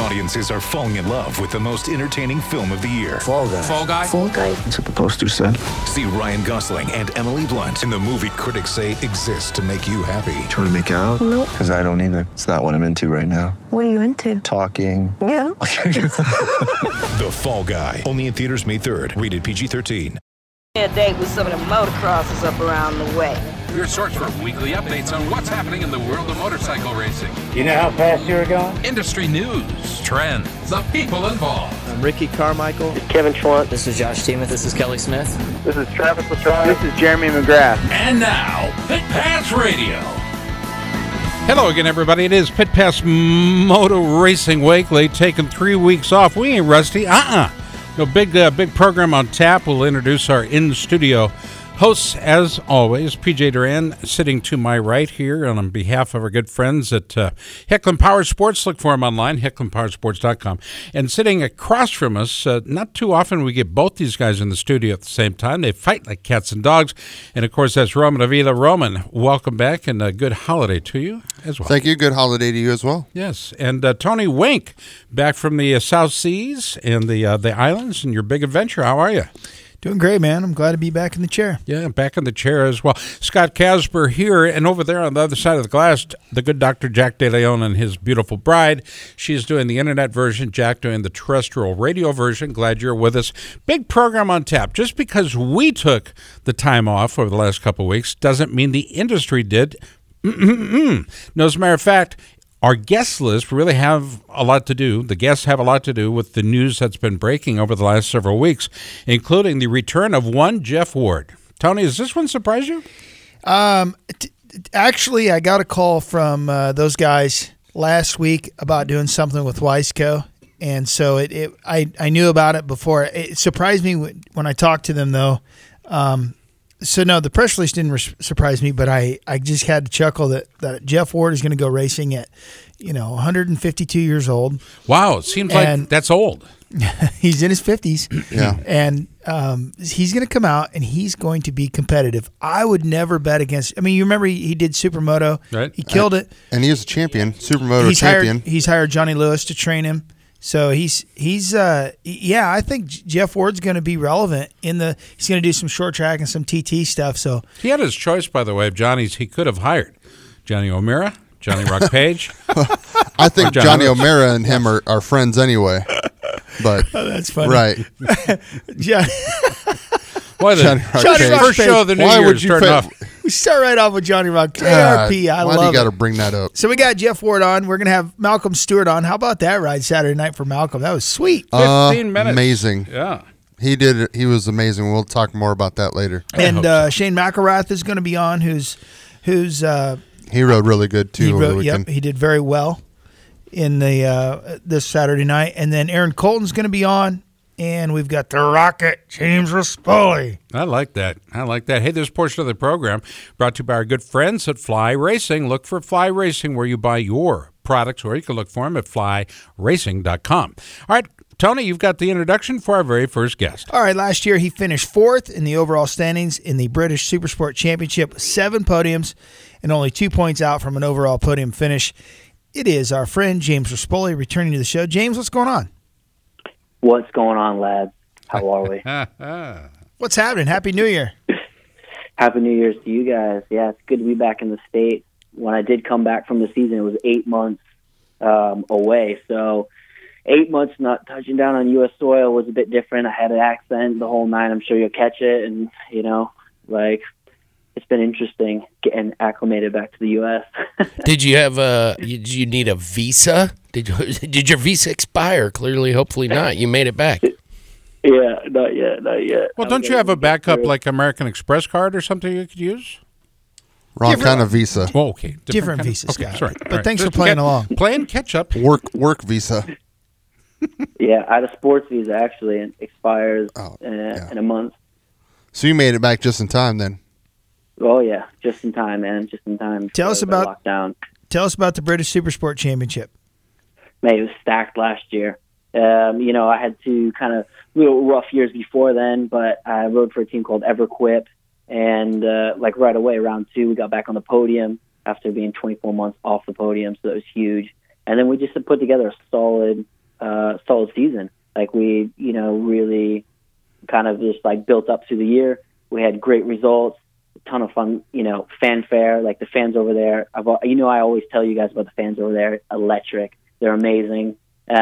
Audiences are falling in love with the most entertaining film of the year. Fall Guy. Fall Guy. Fall Guy. That's what the poster said. See Ryan Gosling and Emily Blunt in the movie critics say exists to make you happy. Trying to make it out? Nope. Because I don't either. It's not what I'm into right now. What are you into? Talking. Yeah. The Fall Guy. Only in theaters May 3rd. Rated PG-13. A date with some of the motocrossers up around the way. Your source for weekly updates on what's happening in the world of motorcycle racing. You know how fast you were going? Industry news, trends, the people involved. I'm Ricky Carmichael. This is Kevin Schwantz. This is Josh Timoth. This is Kelly Smith. This is Travis LaTroy. This is Jeremy McGrath. And now, Pit Pass Radio. Hello again, everybody. It is Pit Pass Moto Racing Weekly, taking 3 weeks off. We ain't rusty. No, big program on tap. We'll introduce our in-studio hosts, as always. P.J. Duran sitting to my right here, and on behalf of our good friends at Hicklin Power Sports, look for them online, hicklinpowersports.com. And sitting across from us, not too often we get both these guys in the studio at the same time. They fight like cats and dogs. And, of course, that's Roman Avila. Roman, welcome back, and a good holiday to you as well. Thank you. Good holiday to you as well. Yes. And Tony Wink, back from the South Seas and the islands and your big adventure. How are you? Doing great, man. I'm glad to be back in the chair. Yeah, back in the chair as well. Scott Casper here, and over there on the other side of the glass, the good Dr. Jack DeLeon and his beautiful bride. She's doing the internet version, Jack doing the terrestrial radio version. Glad you're with us. Big program on tap. Just because we took the time off over the last couple of weeks doesn't mean the industry did. No, as a matter of fact, our guest list really have a lot to do. The guests have a lot to do with the news that's been breaking over the last several weeks, including the return of one Jeff Ward. Tony, does this one surprise you? Actually, I got a call from those guys last week about doing something with Wiseco, and so I knew about it before. It surprised me when I talked to them, though. So, no, the press release didn't surprise me, but I just had to chuckle that Jeff Ward is going to go racing at, 152 years old. Wow, it seems like that's old. He's in his 50s. Yeah. And he's going to come out, and he's going to be competitive. I would never bet against – you remember he did Supermoto. Right. He killed it. And he is a champion, Supermoto champion. He's hired Johnny Lewis to train him. So he's I think Jeff Ward's going to be relevant he's going to do some short track and some TT stuff. So he had his choice, by the way, of Johnny's. He could have hired Johnny O'Meara, Johnny Rock Page. I think Johnny O'Meara and him are friends anyway. But that's funny, right? Yeah. Why the first show of the New Year starting off? We start right off with Johnny Rock. JRP, I love it. Why do you got to bring that up? So we got Jeff Ward on. We're going to have Malcolm Stewart on. How about that ride Saturday night for Malcolm? That was sweet. 15 minutes. Amazing. Yeah. He did it. He was amazing. We'll talk more about that later. And Shane McElrath is going to be on, who's he rode really good, too. He did very well in the this Saturday night. And then Aaron Colton's going to be on. And we've got the Rocket, James Rispoli. I like that. Hey, this portion of the program brought to you by our good friends at Fly Racing. Look for Fly Racing where you buy your products, or you can look for them at flyracing.com. All right, Tony, you've got the introduction for our very first guest. All right, last year he finished fourth in the overall standings in the British Supersport Championship, 7 podiums and only 2 points out from an overall podium finish. It is our friend James Rispoli returning to the show. James, what's going on? What's going on, lads? How are we? What's happening? Happy New Year. Happy New Year's to you guys. Yeah, it's good to be back in the state. When I did come back from the season, it was 8 months away. So 8 months not touching down on U.S. soil was a bit different. I had an accent the whole night. I'm sure you'll catch it. And, it's been interesting getting acclimated back to the U.S. Did you have did you need a visa? Did your visa expire? Clearly, hopefully not. You made it back. Yeah, not yet. Well, don't you have a backup like American Express card or something you could use? Wrong kind of visa. Oh, okay. Different visa. Okay, sorry. But right. Thanks for playing along. Playing catch up. Work visa. Yeah, I had a sports visa actually, and expires in a month. So you made it back just in time then. Oh yeah, just in time, man. Just in time. Tell us about the lockdown. Tell us about the British Supersport Championship. Man, it was stacked last year. I had two kind of little rough years before then, but I rode for a team called EverQuip, and right away, round two, we got back on the podium after being 24 months off the podium, so that was huge. And then we just put together a solid season. We, really kind of just built up through the year. We had great results, a ton of fun, fanfare, the fans over there. I always tell you guys about the fans over there, electric. They're amazing. We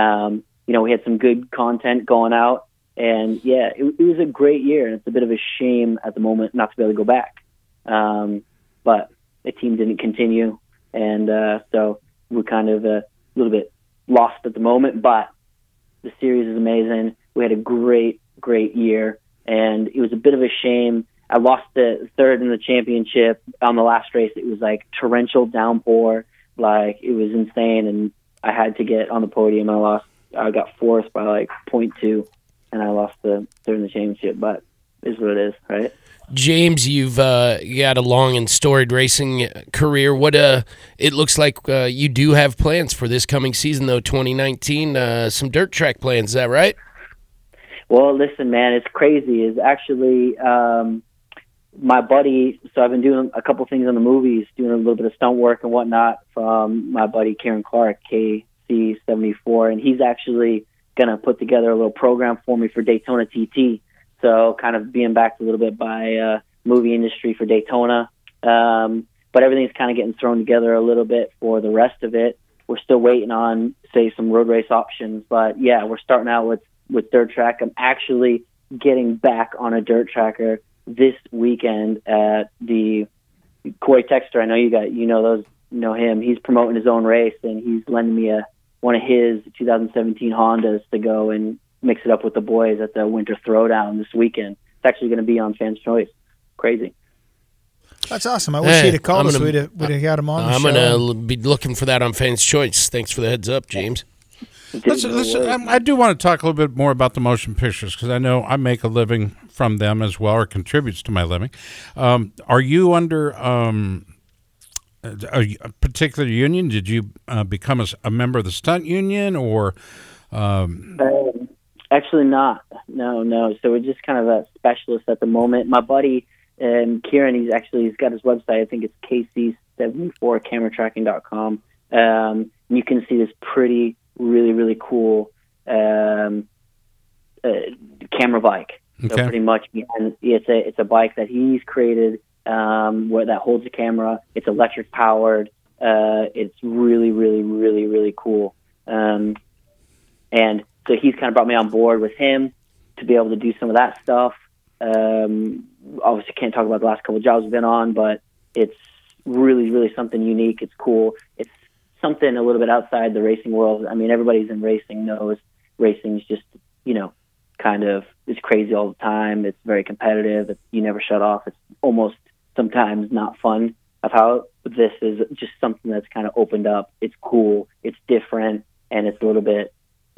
had some good content going out. And, yeah, it was a great year. And it's a bit of a shame at the moment not to be able to go back. But the team didn't continue. And so we're kind of a little bit lost at the moment. But the series is amazing. We had a great, great year. And it was a bit of a shame. I lost the third in the championship on the last race. It was torrential downpour. It was insane. And I had to get on the podium. I got fourth by 0.2, and I lost the third in the championship, but it is what it is, right? James, you've got a long and storied racing career. It looks like you do have plans for this coming season, though, 2019, some dirt track plans, is that right? Well, listen, man, it's crazy. It's actually my buddy, so I've been doing a couple things on the movies, doing a little bit of stunt work and whatnot from my buddy Kieran Clark, K74, and he's actually going to put together a little program for me for Daytona TT. So kind of being backed a little bit by movie industry for Daytona. But everything's kind of getting thrown together a little bit for the rest of it. We're still waiting on, say, some road race options. But, yeah, we're starting out with dirt track. I'm actually getting back on a dirt tracker this weekend at the Corey Texter. I know you know him. He's promoting his own race, and he's lending me one of his 2017 Hondas to go and mix it up with the boys at the Winter Throwdown this weekend. It's actually going to be on Fans Choice. Crazy. That's awesome. I wish he'd have called us. We'd have got him on the show. I'm going to be looking for that on Fans Choice. Thanks for the heads up, James. Listen, I do want to talk a little bit more about the motion pictures, because I know I make a living from them as well, or contributes to my living. Are you under... a particular union? Did you become a member of the stunt union, or? Actually, not. No. So we're just kind of a specialist at the moment. My buddy Kieran, he's got his website. I think it's kc74cameratracking.com. You can see this pretty, really, really cool camera bike. Okay. So pretty much, it's a bike that he's created. Where that holds the camera. It's electric powered. It's really, really, really, really cool. And so he's kind of brought me on board with him to be able to do some of that stuff. Obviously can't talk about the last couple of jobs I've been on, but it's really, really something unique. It's cool. It's something a little bit outside the racing world. I mean, everybody's in racing knows racing's just, kind of, it's crazy all the time. It's very competitive. You never shut off. It's almost sometimes not fun of how this is just something that's kind of opened up. It's cool, it's different, and it's a little bit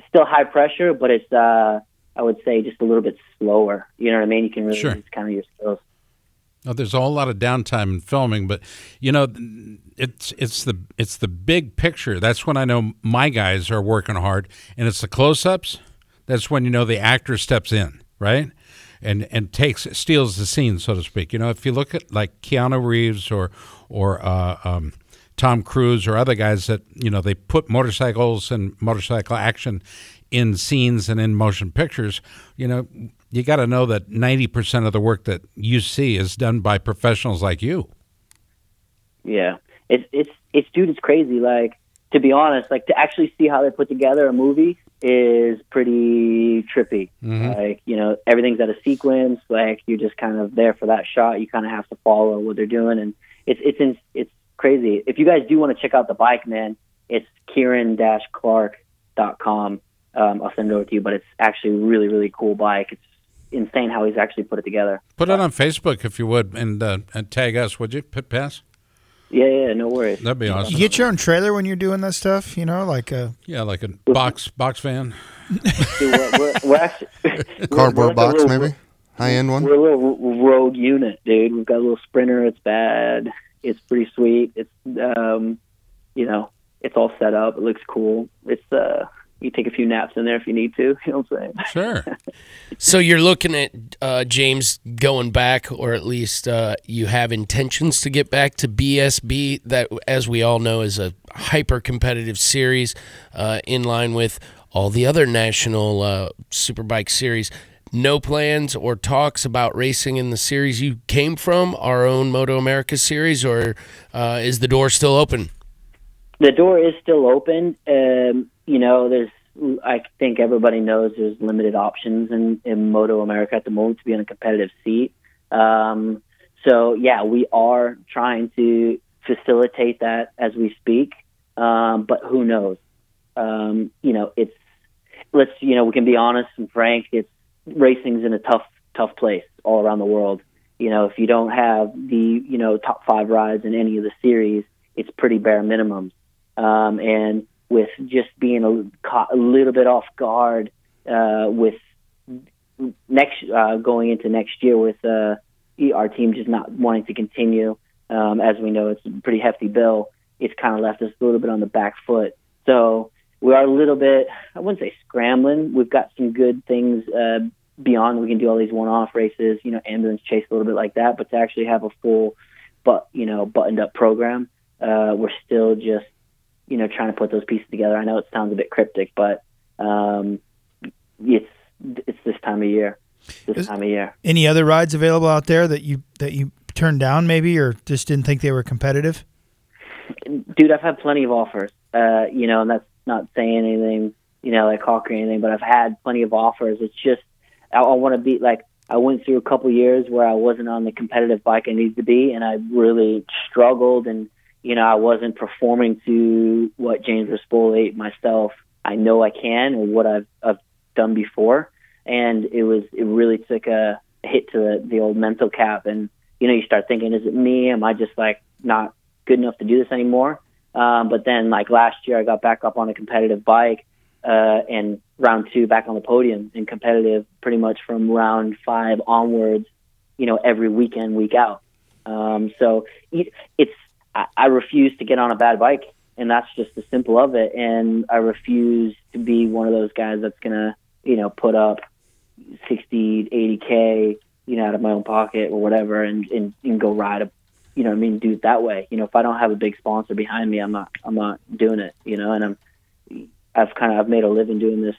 still high pressure, but it's I would say just a little bit slower. You know what I mean? You can really use kind of your skills. Now, there's a whole lot of downtime in filming, but it's the big picture. That's when I know my guys are working hard, and it's the close-ups. That's when the actor steps in, right? And steals the scene, so to speak. If you look at Keanu Reeves or Tom Cruise or other guys that they put motorcycles and motorcycle action in scenes and in motion pictures, you got to know that 90% of the work that you see is done by professionals like you. Yeah, it's dude, it's crazy. To be honest, to actually see how they put together a movie is pretty trippy. Mm-hmm. Everything's at a sequence. You're just kind of there for that shot. You kind of have to follow what they're doing, and it's crazy. If you guys do want to check out the bike, man, it's kieran-clark.com. I'll send it over to you, but it's actually a really, really cool bike. It's insane how he's actually put it together. Put it on Facebook if you would, and tag us, would you, Pit Pass? Yeah, no worries. That'd be awesome. You get your own trailer when you're doing this stuff, like a box van. we're actually cardboard box, maybe high-end one. We're a little rogue unit, dude. We've got a little Sprinter. It's bad. It's pretty sweet. It's it's all set up. It looks cool. It's you take a few naps in there if you need to. You know what I'm saying? Sure. So you're looking at James going back, or at least you have intentions to get back to BSB. That, as we all know, is a hyper-competitive series in line with all the other national Superbike series. No plans or talks about racing in the series you came from, our own Moto America series, or is the door still open? The door is still open. You know, I think everybody knows there's limited options in Moto America at the moment to be in a competitive seat. So, yeah, we are trying to facilitate that as we speak, but who knows? You know, we can be honest and frank, racing's in a tough place all around the world. You know, if you don't have the, you know, top five rides in any of the series, it's pretty bare minimum. And with just being caught a little bit off guard with next going into next year with our team just not wanting to continue, as we know, it's a pretty hefty bill. It's kind of left us a little bit on the back foot. So we are a little bit, I wouldn't say scrambling. We've got some good things beyond. We can do all these one-off races, you know, ambulance chase, a little bit like that. But to actually have a full, buttoned-up program, we're still just, you know, trying to put those pieces together. I know it sounds a bit cryptic, but it's this time of year. Any other rides available out there that you turned down maybe, or just didn't think they were competitive? Dude, I've had plenty of offers. You know, and that's not saying anything, you know, like Hawk or anything, but I've had plenty of offers. It's just, I want to be, like, I went through a couple years where I wasn't on the competitive bike I needed to be, and I really struggled, and, you know, I wasn't performing to what James Rispoli, myself, I know I can, or what I've done before, and it really took a hit to the old mental cap, and, you know, you start thinking, is it me? Am I just, like, not good enough to do this anymore? But then, like, last year, I got back up on a competitive bike and round two back on the podium and competitive pretty much from round five onwards, you know, every weekend, week out. So I refuse to get on a bad bike, and that's just the simple of it. And I refuse to be one of those guys that's going to, you know, put up 60, 80K, you know, out of my own pocket or whatever and go ride a, you know what I mean, do it that way. You know, if I don't have a big sponsor behind me, I'm not doing it, you know, and I've made a living doing this,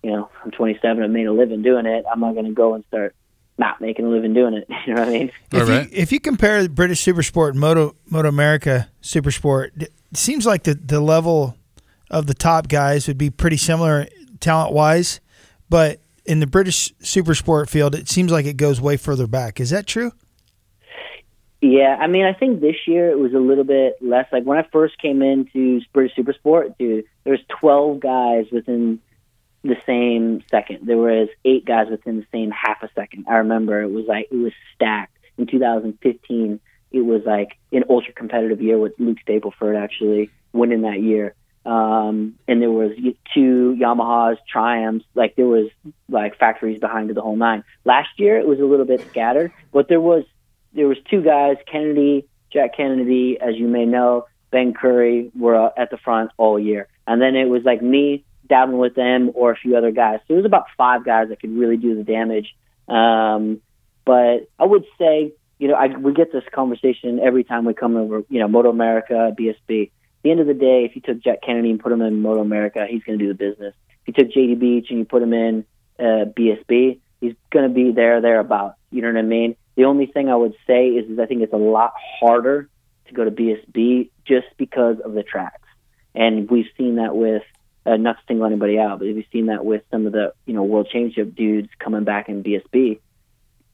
you know, I'm 27, I've made a living doing it. I'm not going to go and start not making a living doing it. You know what I mean? If you compare British Supersport and Moto America Supersport, it seems like the level of the top guys would be pretty similar talent-wise, but in the British Supersport field, it seems like it goes way further back. Is that true? Yeah, I mean, I think this year it was a little bit less. Like, when I first came into British Supersport, dude, there was 12 guys within the same second. There was 8 guys within the same half a second. I remember it was stacked. In 2015, it was like an ultra-competitive year with Luke Stapleford actually winning that year. And there was 2 Yamahas, Triumphs, like there was like factories behind it, the whole nine. Last year, it was a little bit scattered, but there was 2 guys, Jack Kennedy, as you may know, Ben Curry, were at the front all year. And then it was like me dabbling with them or a few other guys. So it was about 5 guys that could really do the damage. But I would say, you know, we get this conversation every time we come over, you know, Moto America, BSB. At the end of the day, if you took Jack Kennedy and put him in Moto America, he's going to do the business. If you took JD Beach and you put him in BSB, he's going to be thereabouts. You know what I mean? The only thing I would say is I think it's a lot harder to go to BSB just because of the tracks. And we've seen that with, not to single anybody out, but we've seen that with some of the, you know, World Championship dudes coming back in BSB.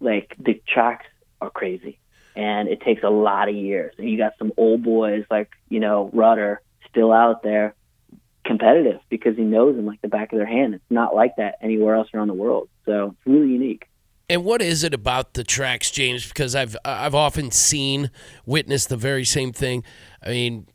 Like, the tracks are crazy. And it takes a lot of years. And you got some old boys like, you know, Rudder still out there competitive because he knows them like the back of their hand. It's not like that anywhere else around the world. So it's really unique. And what is it about the tracks, James? Because I've often witnessed the very same thing. I mean,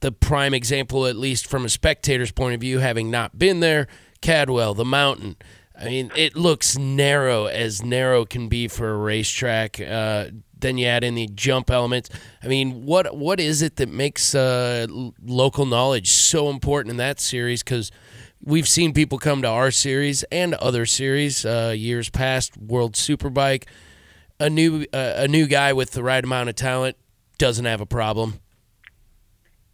the prime example, at least from a spectator's point of view, having not been there, Cadwell, the mountain. I mean, it looks narrow as narrow can be for a racetrack. Then you add in the jump elements. I mean, what is it that makes local knowledge so important in that series? Because we've seen people come to our series and other series years past. World Superbike, a new guy with the right amount of talent doesn't have a problem.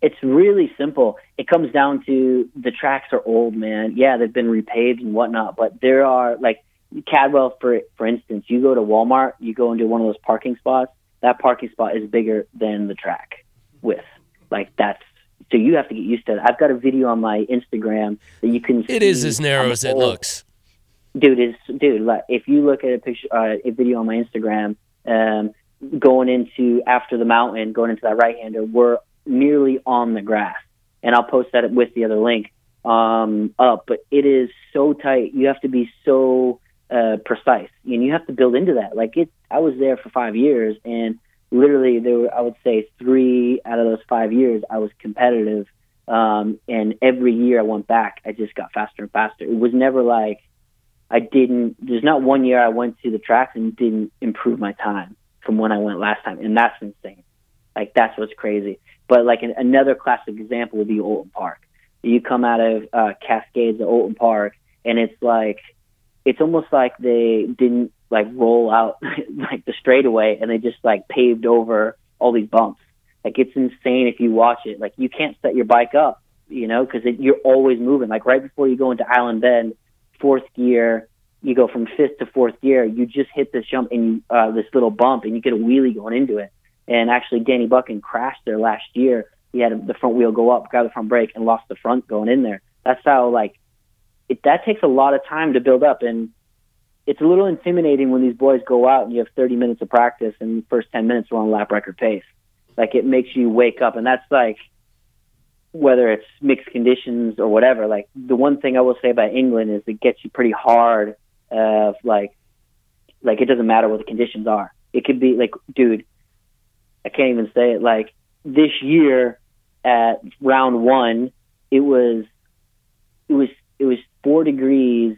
It's really simple. It comes down to the tracks are old, man. Yeah, they've been repaved and whatnot, but there are, like, Cadwell, for instance, you go to Walmart, you go into one of those parking spots, that parking spot is bigger than the track width. Like, that's, so you have to get used to it. I've got a video on my Instagram that you can see. It is as narrow as it looks. Dude, like, if you look at a picture, a video on my Instagram, going into, after the mountain, going into that right-hander, we're nearly on the grass. And I'll post that with the other link up. But it is so tight. You have to be so precise, and you have to build into that. Like, it, I was there for 5 years, and literally there were, I would say, 3 out of those 5 years I was competitive, and every year I went back, I just got faster and faster. It was never like I didn't. There's not one year I went to the tracks and didn't improve my time from when I went last time, and that's insane. Like, that's what's crazy. But like another classic example would be Oulton Park. You come out of Cascades to Oulton Park, and it's like, it's almost like they didn't, like, roll out like the straightaway, and they just, like, paved over all these bumps. Like, it's insane if you watch it. Like, you can't set your bike up, you know, because you're always moving. Like, right before you go into Island Bend, fourth gear, you go from fifth to fourth gear. You just hit this jump and this little bump, and you get a wheelie going into it. And actually, Danny Buchan crashed there last year. He had the front wheel go up, grab the front brake, and lost the front going in there. That's how, like, that takes a lot of time to build up, and it's a little intimidating when these boys go out and you have 30 minutes of practice and the first 10 minutes are on lap record pace. Like, it makes you wake up, and that's, like, whether it's mixed conditions or whatever. Like, the one thing I will say about England is it gets you pretty hard of, like it doesn't matter what the conditions are. It could be, like, dude, I can't even say it. Like, this year at round one, it was 4 degrees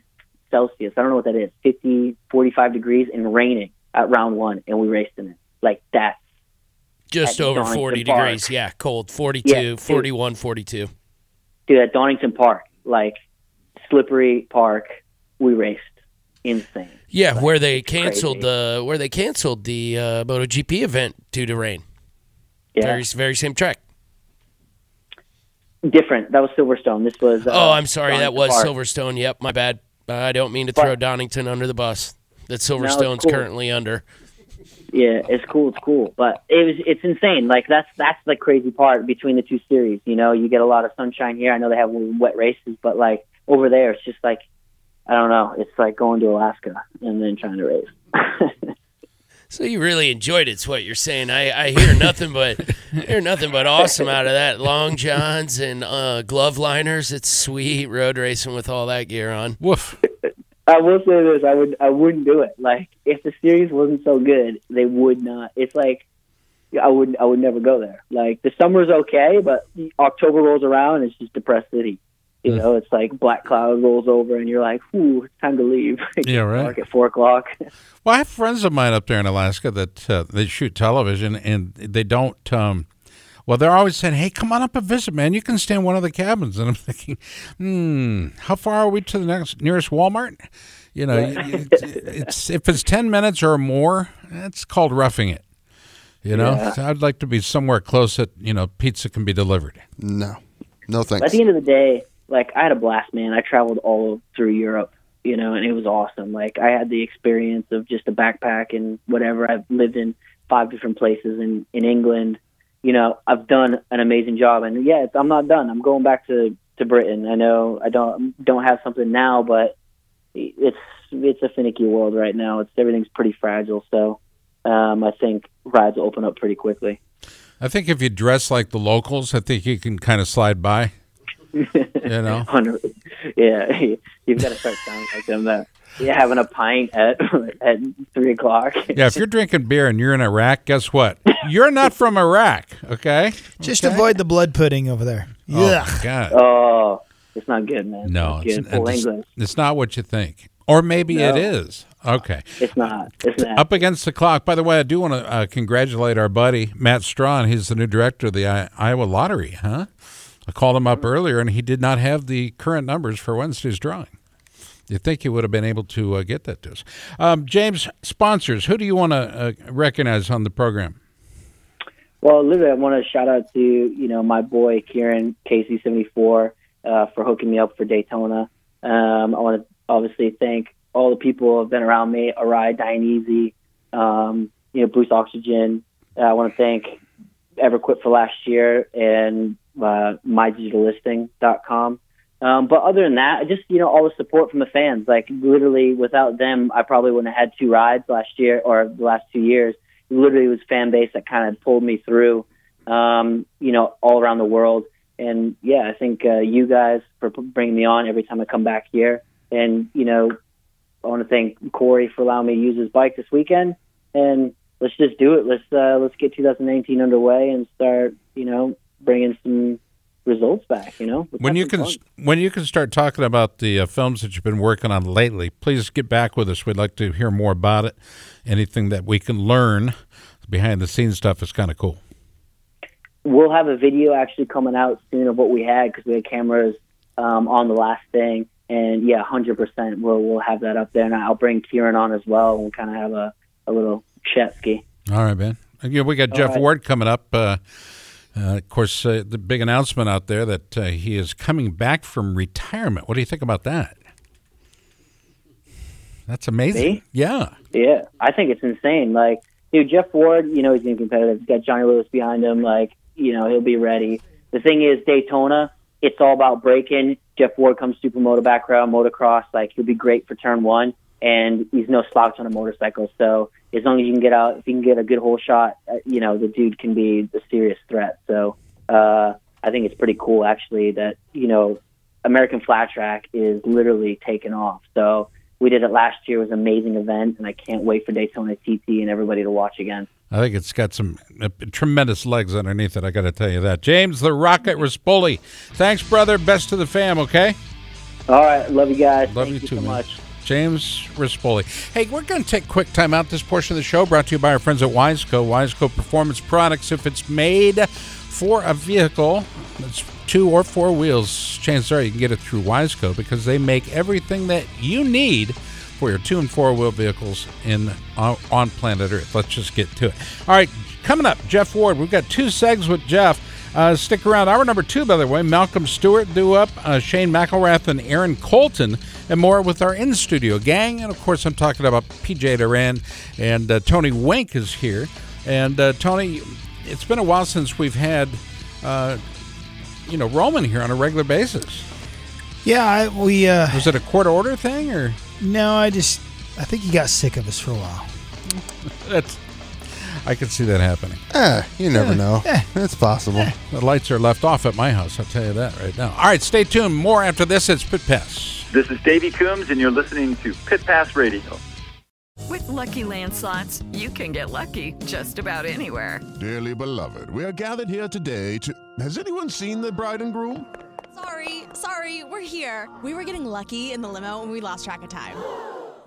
Celsius. I don't know what that is, 50, 45 degrees, and raining at round one, and we raced in it. Like, that's just over 40 degrees. Yeah, cold, 42, yeah, 41, 42. Dude, at Donington Park, like, slippery park, we raced. Insane. Yeah, like, where they canceled the MotoGP event due to rain. Yeah. Very same track. Different. That was Silverstone. This was. Oh, I'm sorry. Donington that was Park. Silverstone. Yep, my bad. I don't mean to throw Donington under the bus. That Silverstone's no, it's cool. Currently under. Yeah, it's cool. It's cool, but it's insane. Like, that's the crazy part between the two series. You know, you get a lot of sunshine here. I know they have wet races, but like over there, it's just like, I don't know. It's like going to Alaska and then trying to race. So you really enjoyed it, is what you're saying. I hear nothing but awesome out of that. Long johns and glove liners. It's sweet road racing with all that gear on. Woof. I will say this: I wouldn't do it. Like, if the series wasn't so good, they would not. It's like I would never go there. Like, the summer's okay, but October rolls around and it's just depressed city. You know, it's like black cloud rolls over, and you're like, "Ooh, it's time to leave." Yeah, right. Like at 4:00. Well, I have friends of mine up there in Alaska that they shoot television, and they don't. Well, they're always saying, "Hey, come on up and visit, man. You can stay in one of the cabins." And I'm thinking, how far are we to the nearest Walmart? You know, yeah. it's if it's 10 minutes or more, that's called roughing it. You know, yeah. So I'd like to be somewhere close that, you know, pizza can be delivered. No, thanks. At the end of the day. Like, I had a blast, man. I traveled all through Europe, you know, and it was awesome. Like, I had the experience of just a backpack and whatever. I've lived in 5 different places in England. You know, I've done an amazing job. And, yeah, I'm not done. I'm going back to Britain. I know I don't have something now, but it's a finicky world right now. Everything's pretty fragile. So I think rides will open up pretty quickly. I think if you dress like the locals, I think you can kind of slide by. You know, yeah, you've got to start sounding like them. You're having a pint at 3:00. Yeah, if you're drinking beer and you're in Iraq, guess what? You're not from Iraq, okay? Just avoid the blood pudding over there. Oh, God. Oh, it's not good, man. No, it's not what you think. Or maybe no, it is. Okay. It's not. It's not. Up against the clock. By the way, I do want to congratulate our buddy, Matt Strawn. He's the new director of the Iowa Lottery, huh? I called him up earlier, and he did not have the current numbers for Wednesday's drawing. You'd think he would have been able to get that to us. James, sponsors, who do you want to recognize on the program? Well, literally, I want to shout out to, you know, my boy, Kieran, KC74, for hooking me up for Daytona. I want to obviously thank all the people who have been around me, Arai, Dine Easy, you know, Boost Oxygen. I want to thank EverQuip for last year and mydigitallisting.com. But other than that, just, you know, all the support from the fans. Like, literally, without them, I probably wouldn't have had two rides last year or the last 2 years. It literally was fan base that kind of pulled me through, you know, all around the world. And, yeah, I think you guys for bringing me on every time I come back here. And, you know, I want to thank Corey for allowing me to use his bike this weekend. And let's just do it. Let's get 2019 underway and start, you know, bringing some results back, you know. When you can start talking about the films that you've been working on lately, please get back with us. We'd like to hear more about it. Anything that we can learn behind the scenes stuff is kind of cool. We'll have a video actually coming out soon of what we had, because we had cameras on the last thing. And yeah, 100% we'll have that up there, and I'll bring Kieran on as well, and we'll kind of have a little chat ski. All right, man. Yeah, we got Jeff Ward coming up. Of course, the big announcement out there that he is coming back from retirement. What do you think about that? That's amazing. See? Yeah. Yeah, I think it's insane. Like, dude, Jeff Ward, you know, he's been competitive. He's got Johnny Lewis behind him. Like, you know, he'll be ready. The thing is, Daytona, it's all about braking. Jeff Ward comes supermoto background, motocross. Like, he'll be great for turn one, and he's no slouch on a motorcycle. So as long as you can get out, if you can get a good hole shot, you know, the dude can be a serious threat. So I think it's pretty cool, actually, that, you know, American Flat Track is literally taking off. So we did it last year. It was an amazing event, and I can't wait for Daytona TT and everybody to watch again. I think it's got some tremendous legs underneath it, I got to tell you that. James the Rocket Rispoli, thanks, brother. Best to the fam, okay? All right. Love you guys. Love you too, so much. James Rispoli. Hey, we're going to take a quick time out. This portion of the show brought to you by our friends at Wiseco. Wiseco Performance Products. If it's made for a vehicle that's 2 or 4 wheels, chances are you can get it through Wiseco, because they make everything that you need for your 2 and 4 wheel vehicles on planet Earth. Let's just get to it. All right, coming up, Jeff Ward. We've got 2 segs with Jeff. Stick around. Hour number 2, by the way, Malcolm Stewart due up, Shane McElrath and Aaron Colton, and more with our in-studio gang. And, of course, I'm talking about P.J. Duran, and Tony Wink is here. And, Tony, it's been a while since we've had, you know, Roman here on a regular basis. Yeah, we... was it a court order thing, or...? No, I think he got sick of us for a while. I could see that happening. You never know. It's possible. The lights are left off at my house, I'll tell you that right now. All right, stay tuned. More after this. It's Pit Pass. This is Davey Coombs, and you're listening to Pit Pass Radio. With Lucky Land Slots, you can get lucky just about anywhere. Dearly beloved, we are gathered here today to... Has anyone seen the bride and groom? Sorry, we're here. We were getting lucky in the limo, and we lost track of time.